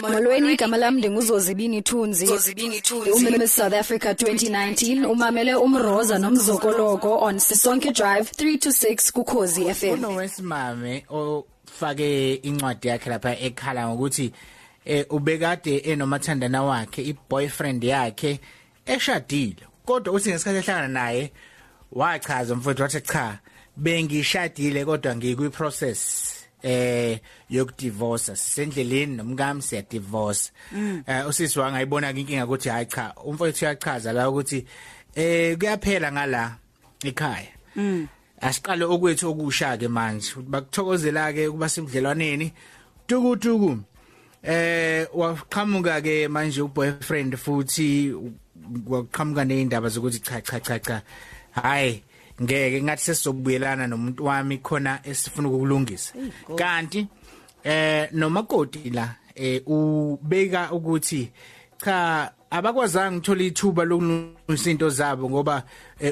Molweni kamalam denguzo Zibini Tunzi. Miss South Africa 2019 umamele umroza nomzokoloko on Sisonke Drive 326 Kukozi FM. Uno wesimame ofake incwadi yakhe lapha ekhala ngokuthi ubekade enomathandana wakhe i-boyfriend yakhe eshadile. Kodwa uthi ngesikhathi ehlangana naye wachaza mfowethu wathi cha bengishadile kodwa ngikwi-process yokudivorce sisendleleni nomngami siyadivorce. Usisi wangayibona inkinga ukuthi hayi cha umfowethu uyachaza la ukuthi kuyaphela ngala ekhaya. Asiqale okwethu okusha ke manje bakuthokozela ke kuba simdlelwaneni tukutuku waqhamuka ke manje uboyfriend futhi waqhamuka neindaba zokuthi cha hayi ngeke ngathi sesizobuyelana nomuntu wami khona esifuna ukulungisa kanti nomakoti la ubeka ukuthi cha abakwazanga ngithola ithuba lokulungisa into zabo ngoba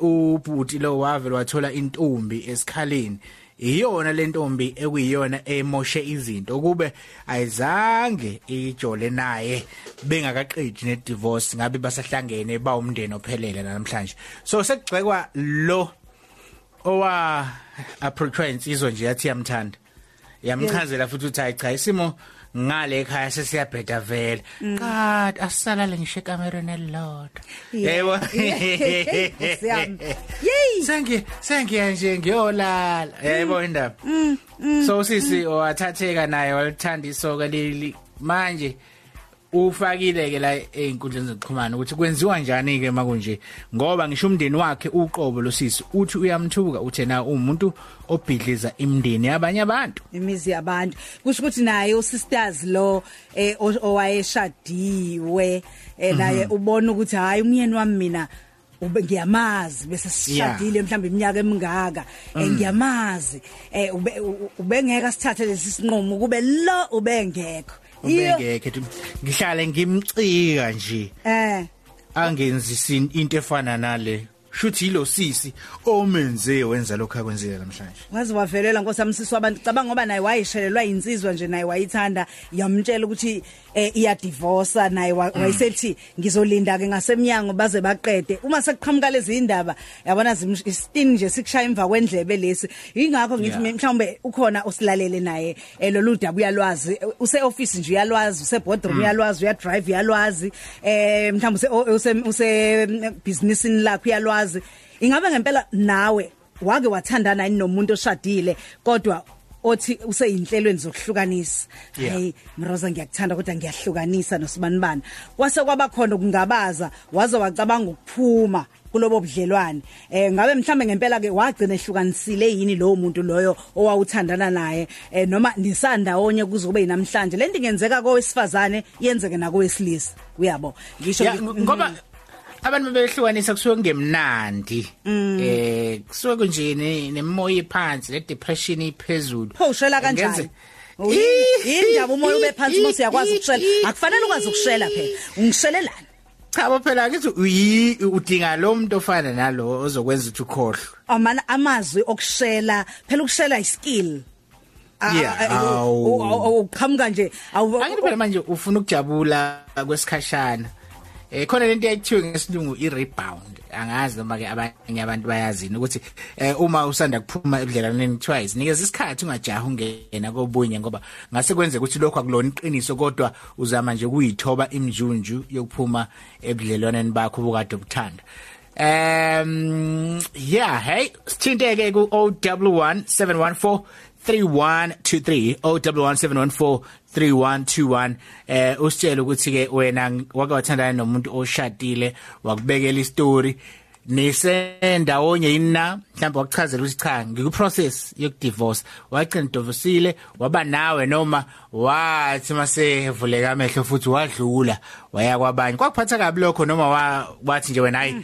ubhuti lo wavele wathola intombi esikhaleni iyona lentombi ekuyiyona emoshe izinto kube ayizange ijole naye bengakaqedi ne divorce ngabe basahlangene ba umndeni ophelele namhlanje so sekugxekwa lo owa approach izo nje yathi yamthanda yamchazela futhi uthi cha isimo ngale ekhaya sesiyabheda vele god asalale ngishe kamerona lord yebo yey thank you nje ngiyolala yebo indaba so sisi wathatheka naye walithanda isoka leli manje ufakile ke la einkundleni zokuxhumana ukuthi kwenziwa njani ke makunje ngoba ngisho umndeni wakhe uqobo lo sisi uthi uyamthuka uthe na umuntu obhidliza imndeni yabanye abantu imizi yabantu kusho ukuthi naye usisters lo owayeshadiwe naye ubona ukuthi hayi umyeni wami mina ngiyamazi bese sishadile mhlawumbe iminyaka emingaka ngiyamazi ubengeka sithathe lesi sinqumo kube lo ubengekho ubengeke ngihlale ngimcika nje angenzi into efana nale shuthi lo sisi omenze wenza lokho akwenzile namhlanje wazi wavelela nkosamsisi wabantu cabanga ngoba naye wayishelelwa insizwa nje naye wayithanda yamtshela ukuthi iyadivorce naye wayisethi ngizolinda ke ngasemnyango baze baqede uma sekuqhamuka lezi indaba yabona zimstini nje sikushaya imva kwendlebe lesi ingakho ngithi mhlawumbe ukhona osilalele naye loludaba uyalwazi use office nje uyalwazi use boardroom uyalwazi uya drive uyalwazi mhlawumbe use business in lakho uyalwazi ingabe ngempela nawe wake wathandana nomuntu oshadile kodwa othi useyinhlelweni zokuhlukanisa hey mroza ngiyakuthanda kodwa ngiyahlukanisa nosibanibani wase kwabakhona kungabaza waze wacabanga ukuphuma kulobo budlelwane ngabe mhlambe ngempela ke wagcina ehlukanisile yini lo muntu loyo owawuthandana naye noma nisanda onye kuzobe inamhlanje lento ingenzeka kowesifazane yenzeke nakowesilisa uyabo ngisho ngoba abantu bebehlukanisa kusuke ngemnandi kusuke nje nemoya iphansi le depression iphezulu ushela kanjani indaba umoya ube phansi mose yakwazi ukushela akufanele ukwazi ukushela phela ungishelelana cha bophela ngithi udinga lo muntu ofana nalo ozokwenza ukuthi ukhohlwe amazwi okushela phela ukushela iskill uqhamuka nje awuphela manje ufuna ukujabula kwesikhashana khona lento ayithiwe ngesilungu i-rebound angazi noma ke abanye abantu bayazini ukuthi uma usanda kuphuma ebudlelaneni twice nikeza isikhathi ungajaha ungena kobunye ngoba ngase kwenzeka ukuthi lokho akulona iqiniso kodwa uzama nje kuyithoba imjunju yokuphuma ebudlelaneni bakho obukade obuthanda hey sithinteke ku 011 714 3123 011 714 3121 usitshela ukuthi ke wena wake wathandana nomuntu oshadile wakubekela istory nisendawonye yini na mhlawumbe wakuchazela ukuthi cha ngikuprocess yokudivorce wagcina divorceile waba nawe noma wathi masevuleka amehlo futhi wadlula waya kwabanye kwakuphatha kabi lokho noma wathi nje wena hayi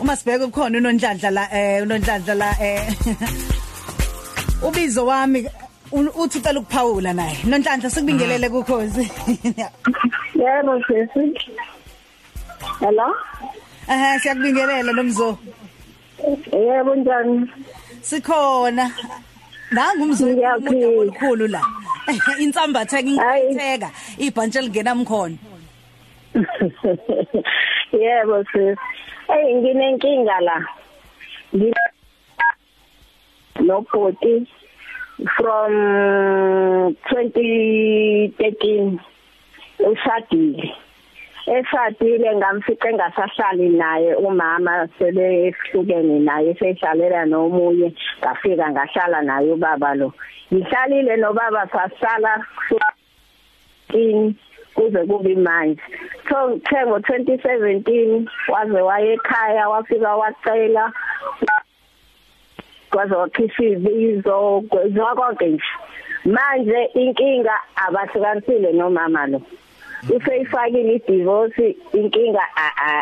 uma sibheke khona unondlandla la ubizo wami uthi ucela ukuphawula naye nonhlanhla sikubingelele kuKhozi. Yebo sisi. Hello. Siyakubingelela nomzo. Yebo njani? Sikhona. Nangumzo omkhulu la. Insamba taking tega. Ipanchel genam corn. Yeah, but hey, ngine nkingala. No party from 2013. Usadile. Esadile ngamfike ngasahlali naye umama sele ehlukene naye sehlalela nomunye ngafika ngahlala naye ubaba lo. Ngihlalile nobaba sasala in kuze kube manje. So ngo 2017 waze waye ekhaya wafika wacela kwaze wakhishisa izo konke nje. Manje inkinga abasikanisile nomama lo. Useyifakile i-divorce inkinga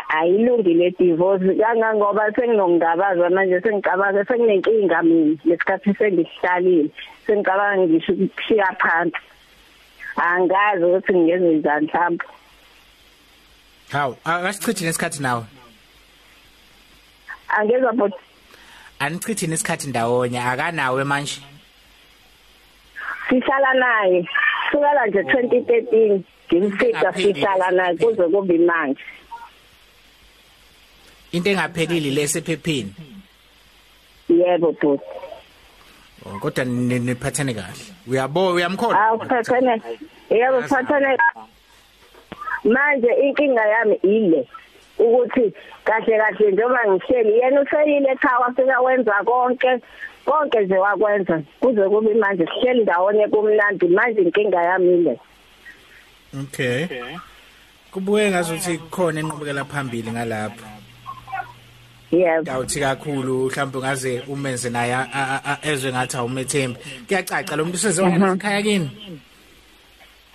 ayilungile i-divorce kangangoba senginongabazwa manje sengicabaza senginenkinga mina lesikhathi sengihlalile sengicabanga ngisho ukushiya phansi angazi ukuthi ngenze njani mhlawumbe. Hawu angasichithini isikhathi nawe angezwa but anichithini isikhathi ndawonye akanawe manje sihlala naye sukela nje 2013 ngimfika sihlala naye kuze kube manje into engaphelile lesephepheni. Yebo bhuti. Kodwa niphathane kahle uyabo uyamkhona awuphathane yebo phathane manje inkinga yami ile ukuthi kahle kahle njengoba ngihleli yena uselile ekhaya wafika wenza konke nje wakwenza kuze kube manje sihleli ndawonye kumnandi manje inkinga yami ile. Okay. Kubuye ngazothi khona enqubekela phambili ngalapha. Yebo. Dawuthi kakhulu mhlawumbe ngaze umenze naye ezwe ngathi awumethembi. Kuyacaca lo muntu usezongena ekhaya kini.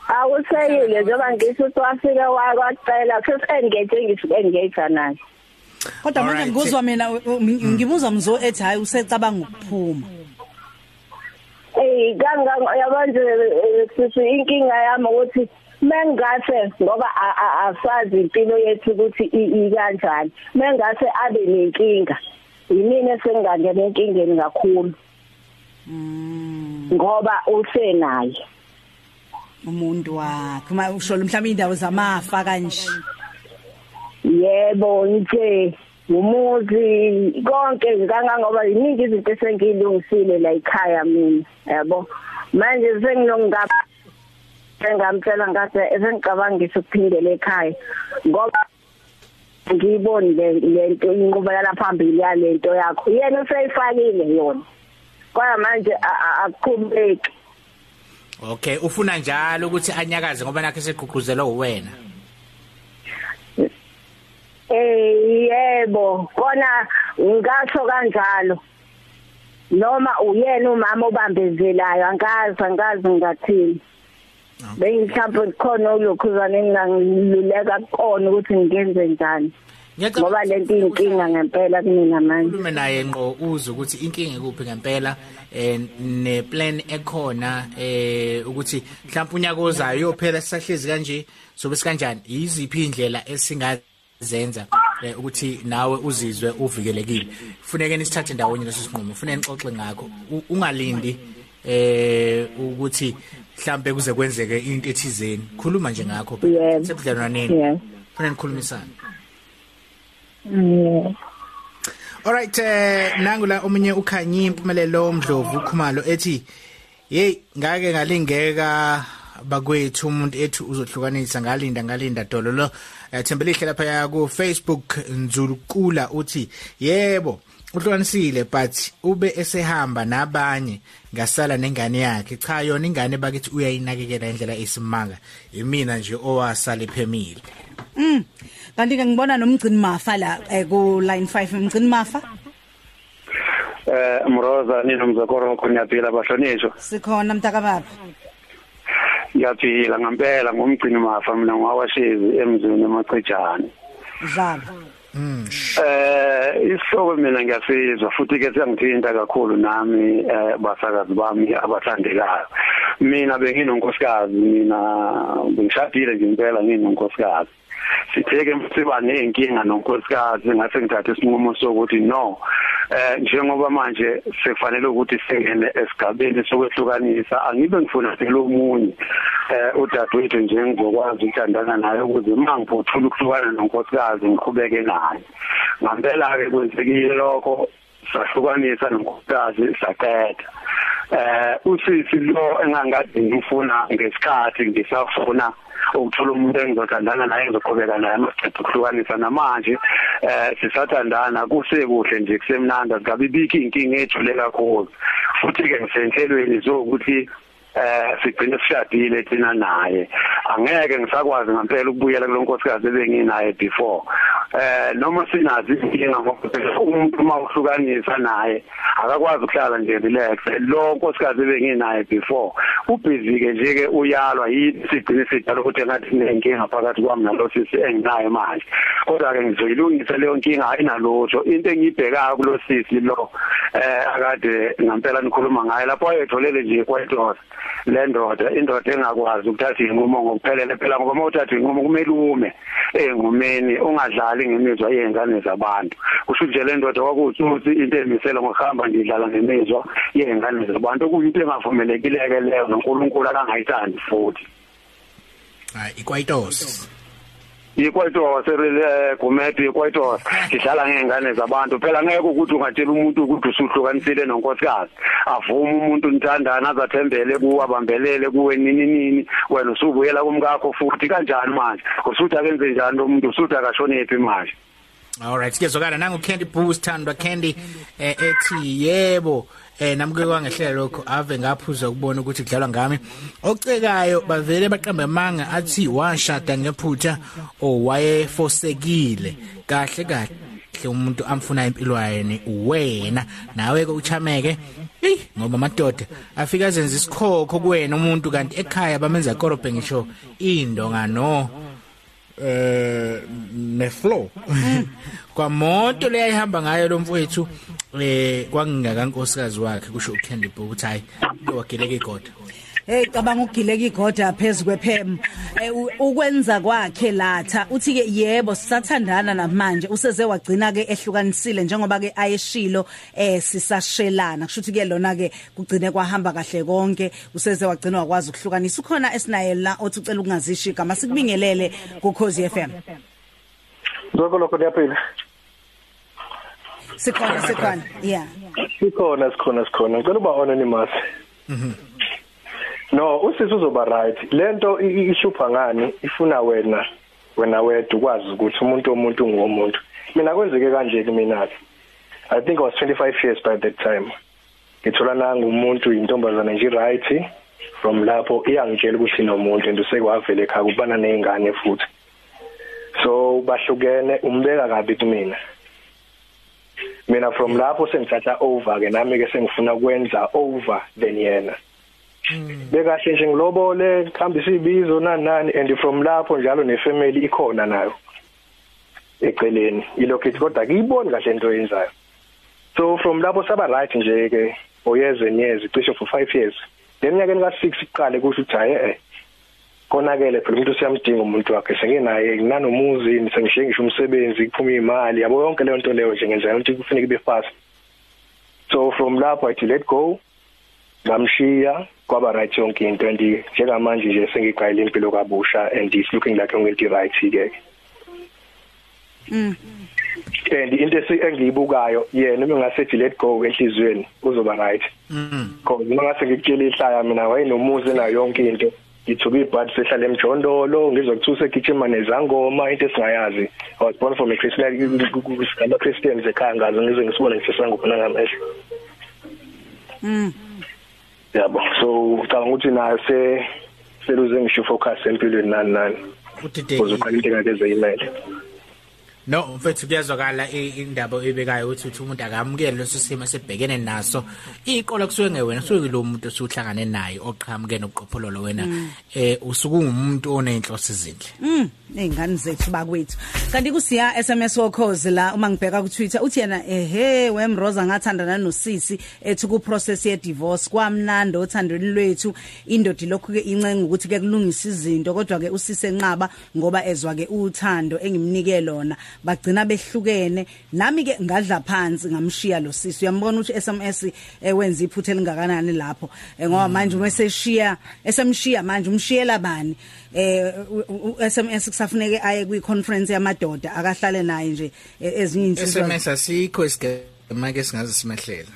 Awuseyile njengoba ngisho uthi wafike wakwacela sesengage naye. Kodwa manje ngizwa mina ngibuza mzo ethi hayi usecabanga ukuphuma. Eh kangaka yabanje sisi inkinga yami ukuthi mengase ngoba asazi impilo yethu ukuthi ikanjani mengase abe nenkinga yimini esengangena enkingeni kakhulu ngoba usenaye umuntu wakhe uma ushola mhlawumbe indawo zamafa kanje. Yebo nje umuzi konke kangangoba iningi izinto esengilungisile la ekhaya mina yabo manje senginongaba ngamtshela ngathi esengicabangisa ukuphindela ekhaya ngoba ngiboni lento inqubekela phambili yalento yakho yena useyifakile yona kodwa manje akuqhubeki. Okay, ufuna njalo ukuthi anyakaze ngoba nakhe segqugquzelwa uwena. Yebo kona ngasho kanjalo noma uyena umama obambezelayo angazi ngathini. Bengihamba khona lokhuzana engiluleka kona ukuthi ngenze njani ngoba lento inkinga ngempela kumina manje ume naye ngqo uze ukuthi inkinga ikuphi ngempela neplan ekhona ukuthi mhlawumbe unyaka ozayo yophela sisahlezi kanje sobe sikanjani iziphi indlela esingazenza ukuthi nawe uzizwe uvikelekile kufuneka nisithathe ndawonye lesisinqumo kufuneka nixoxe ngakho ungalindi ukuthi mhlambe kuze kwenzeke into ethizeni khuluma nje ngakho phela sebudlalwana nini funa nikhulumisane. All right, nangula omunye ukhanya impumelelo Mdlovu Khumalo ethi hey ngake ngalingeka bakwethu umuntu ethi uzohlukanisa ngalinda dolo lo thembele ihle lapha ku Facebook Nzulukula uthi yebo uhlukanisile but ube esehamba nabanye ngasala nengane yakhe cha yona ingane bakithi uyayinakekela indlela esimanga yimina nje owasala ephemile. Kanti ke ngibona nomgcini mafa la ku line 5 umgcini mafa Mroza ninomzakoro ngokuniyaphila bahlonishwa sikhona mtaka baba yaphila ngempela ngomgcini mafa mina ngawashizi emzini emachijana zaba. Isihloko mina ngiyasizwa futhi ke siyangithinta kakhulu nami basakazi bami abathandekayo. Mina benginonkosikazi mina bengishadile nje impela nginonkosikazi. Sitheke msiba nenkinga nonkosikazi ngase ngithathe isinqumo sokuthi no njengoba manje sekufanele ukuthi singene esigabeni sokwehlukanisa angibe ngifuna phela umunye udadewethu njengokwazi uthandana naye ukuze mangiphothula ukuhlukana nonkosikazi ngiqhubeke naye ngempela ke kwenzekile lokho sahlukanisa nonkosikazi saqeda usisi lo engangade ngifuna ngesikhathi ngisafuna ukuthola umuntu engizothandana naye engizoqhubeka naye amathathu ukuhlukanisa namanje sisathandana kusekuhle nje kusemnandi ngabe ibiki inkinga ejule kakhulu futhi ke ngisenhlelweni zokuthi sigcine sishadile thina naye angeke ngisakwazi ngempela ukubuyela kulonkosikazi ebenginaye before noma sinazi inkinga ngoba umuntu mawuhlukanisa naye akakwazi ukuhlala nje relax lo nkosikazi ebenginaye before ubhizi ke nje ke uyalwa yisigcine sidala ukuthi ngathi nenkinga phakathi kwami nalo sisi enginayo manje kodwa ke ngizoyilungisa leyo nkinga ayinalotho into engiyibhekayo kulo sisi lo akade ngempela nikhuluma ngaye lapho ayetholele nje kwayitoza lendoda indoda engakwazi ukuthatha inqumo ngokuphelele phela ngoba mawuthatha inqumo kumele ume engumeni ungadlali ngemizwa yengane zabantu kusho nje lendoda kwakuthi into emisela ngokuhamba ngidlala ngemizwa yengane zabantu okuyinto engavumelekile ke leyo noNkulunkulu akangayithandi futhi hayi ikwayitosi ikwaito serile kumeti ikwaito sihlala ngengane zabantu phela ngeke ukuthi ungatshela umuntu ukuthi usuhlukanisile nonkosikazi avuma umuntu nthandana azathembele kuwe abambelele kuwe nini nini wena usubuyela kumkakho futhi kanjani manje usutha kenze njani umuntu usutha akashonephi manje. All right sikezokala nangu Candy Boost Thandwa Candy ethi yebo namke kwangehlela lokho ave ngaphuza ukubona ukuthi kudlalwa ngami ocekayo bavele baqamba manga athi washada ngephutha owaye fosekile kahle kahle umuntu amfuna impilo yayeni wena nawe ke uchameke ngoba amadoda afika azenza isikhokho kuwena umuntu kanti ekhaya bamenza korobhe ngisho indonga no ne flow kwa moto le ayihamba ngayo lo mfowethu kwangingaka nkosikazi wakhe kusho uCandy Book ukuthi hayi wageleka igoda hey cabanga ugileka igoda phezwe phem ukwenza kwakhe latha uthi ke yebo sisathandana namanje useze wagcina ke ehlukanisile njengoba ke ayeshilo sisashelana kushuthi ke lona ke kugcine kwahamba kahle konke useze wagcina wakwazi ukuhlukanisa ukhona esinaye la othi ucela ukungazishi igama sikubingelele kuKhozi FM lokho liyaphila sikhona yeah sikhona ngicela uba anonymous no usisi uzoba right lento ishupha ngani ifuna wena wedwa kwazi ukuthi umuntu ngomuntu mina kwenzeke kanje kimi nathi I think I was 25 years by that time ngithola nanga umuntu intombazana nje right from lapho iyangitshela ukuthi nomuntu and usekwavela ekhaya kubana nezingane futhi so bahlukene umbeka kabi kumina mina from lapho sengithatha over ke nami ke sengifuna ukwenza over then yena beka shenje ngilobole mhlambi sibizo nanani and from lapho njalo nefamily ikhona nayo eceleni ilokithi kodwa kuyibona kahle into yenzayo so from lapho saba right nje ke oyeze nyezi cishe for 5 years leminyakeni ka6 iqale kusho ukuthi hayi konakele phela umuntu siyamdinga umuntu wakhe sengenaye nanomuzi sengishengisha umsebenzi kuphuma imali yabo yonke le nto leyo nje ngenzayo ukuthi kufanele kube fast so from lapho I let go ngamshiya kwaba right yonke into njengamanje nje sengiqayile impilo kabusha and it's looking like I'm going to right ke and into engiyibukayo yena uma ngasethi let go enhlizweni uzoba right cause uma ngase ngikutshela ihlaya mina wayenomuzi nayo yonke into ithubi bad sehlala emjondolo ngizokuthusa egijima nezangoma into esingayazi I was born from a Christian ekhaya ngazo ngize ngisibone ngisesangubona ngamehlo yabo so ucabanga ukuthi nayo seluze ngisho focus empilweni nani uzoqaleka ngezeyimele no mfethu kuyazwakala indaba ebekayo ukuthi umuntu akamukele leso simo sebhekene naso iqolo kusuke ngewena kusuke lo muntu osuhlangane naye oqhamuke noqophololo wena usuku ngumuntu onenhloso ezinhle Ney'ngane zethu bakwethu. Kanti kusiya SMS wokhozi la uma ngibheka ku Twitter uthi yena ehe wemroza ngathandana nosisi ethu ku process ye divorce kwamnandi othandweni lwethu indodi lokhu ke incenga ukuthi ke kulungisa izinto kodwa ke usise enqaba ngoba ezwa ke uthando engimnike lona bagcina behlukene nami ke ngadla phansi ngamshiya lo sisi uyambona ukuthi SMS wenza iphuthe lingakanani lapho ngoba manje umeseshiya esemshiya manje umshiyela bani SMS kusafuneke aye kwi conference yamadoda akahlale naye nje ezinye insizwa SMS asikho esike manje singaze simahlela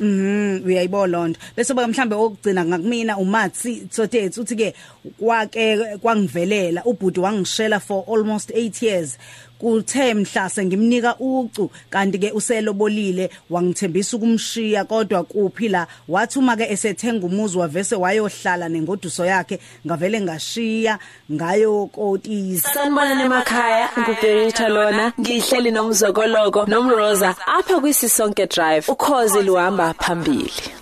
uyayibona lonto bese baka mhlambe okugcina ngakumina uMathi Tsotetsi uthi ke wake kwangivelela ubhuti wangishela for almost 8 years uthe mhla sengimnika ucu kanti ke uselobolile wangithembisa ukumshiya kodwa kuphi la wathi uma ke esethenga umuzi wavese wayohlala nengoduso yakhe ngavele ngashiya ngayo kotisa sanibona nemakhaya ngubelitha lona ngihleli nomzokoloko nomroza apha kwi Sisonke Drive ukhozi luhamba phambili.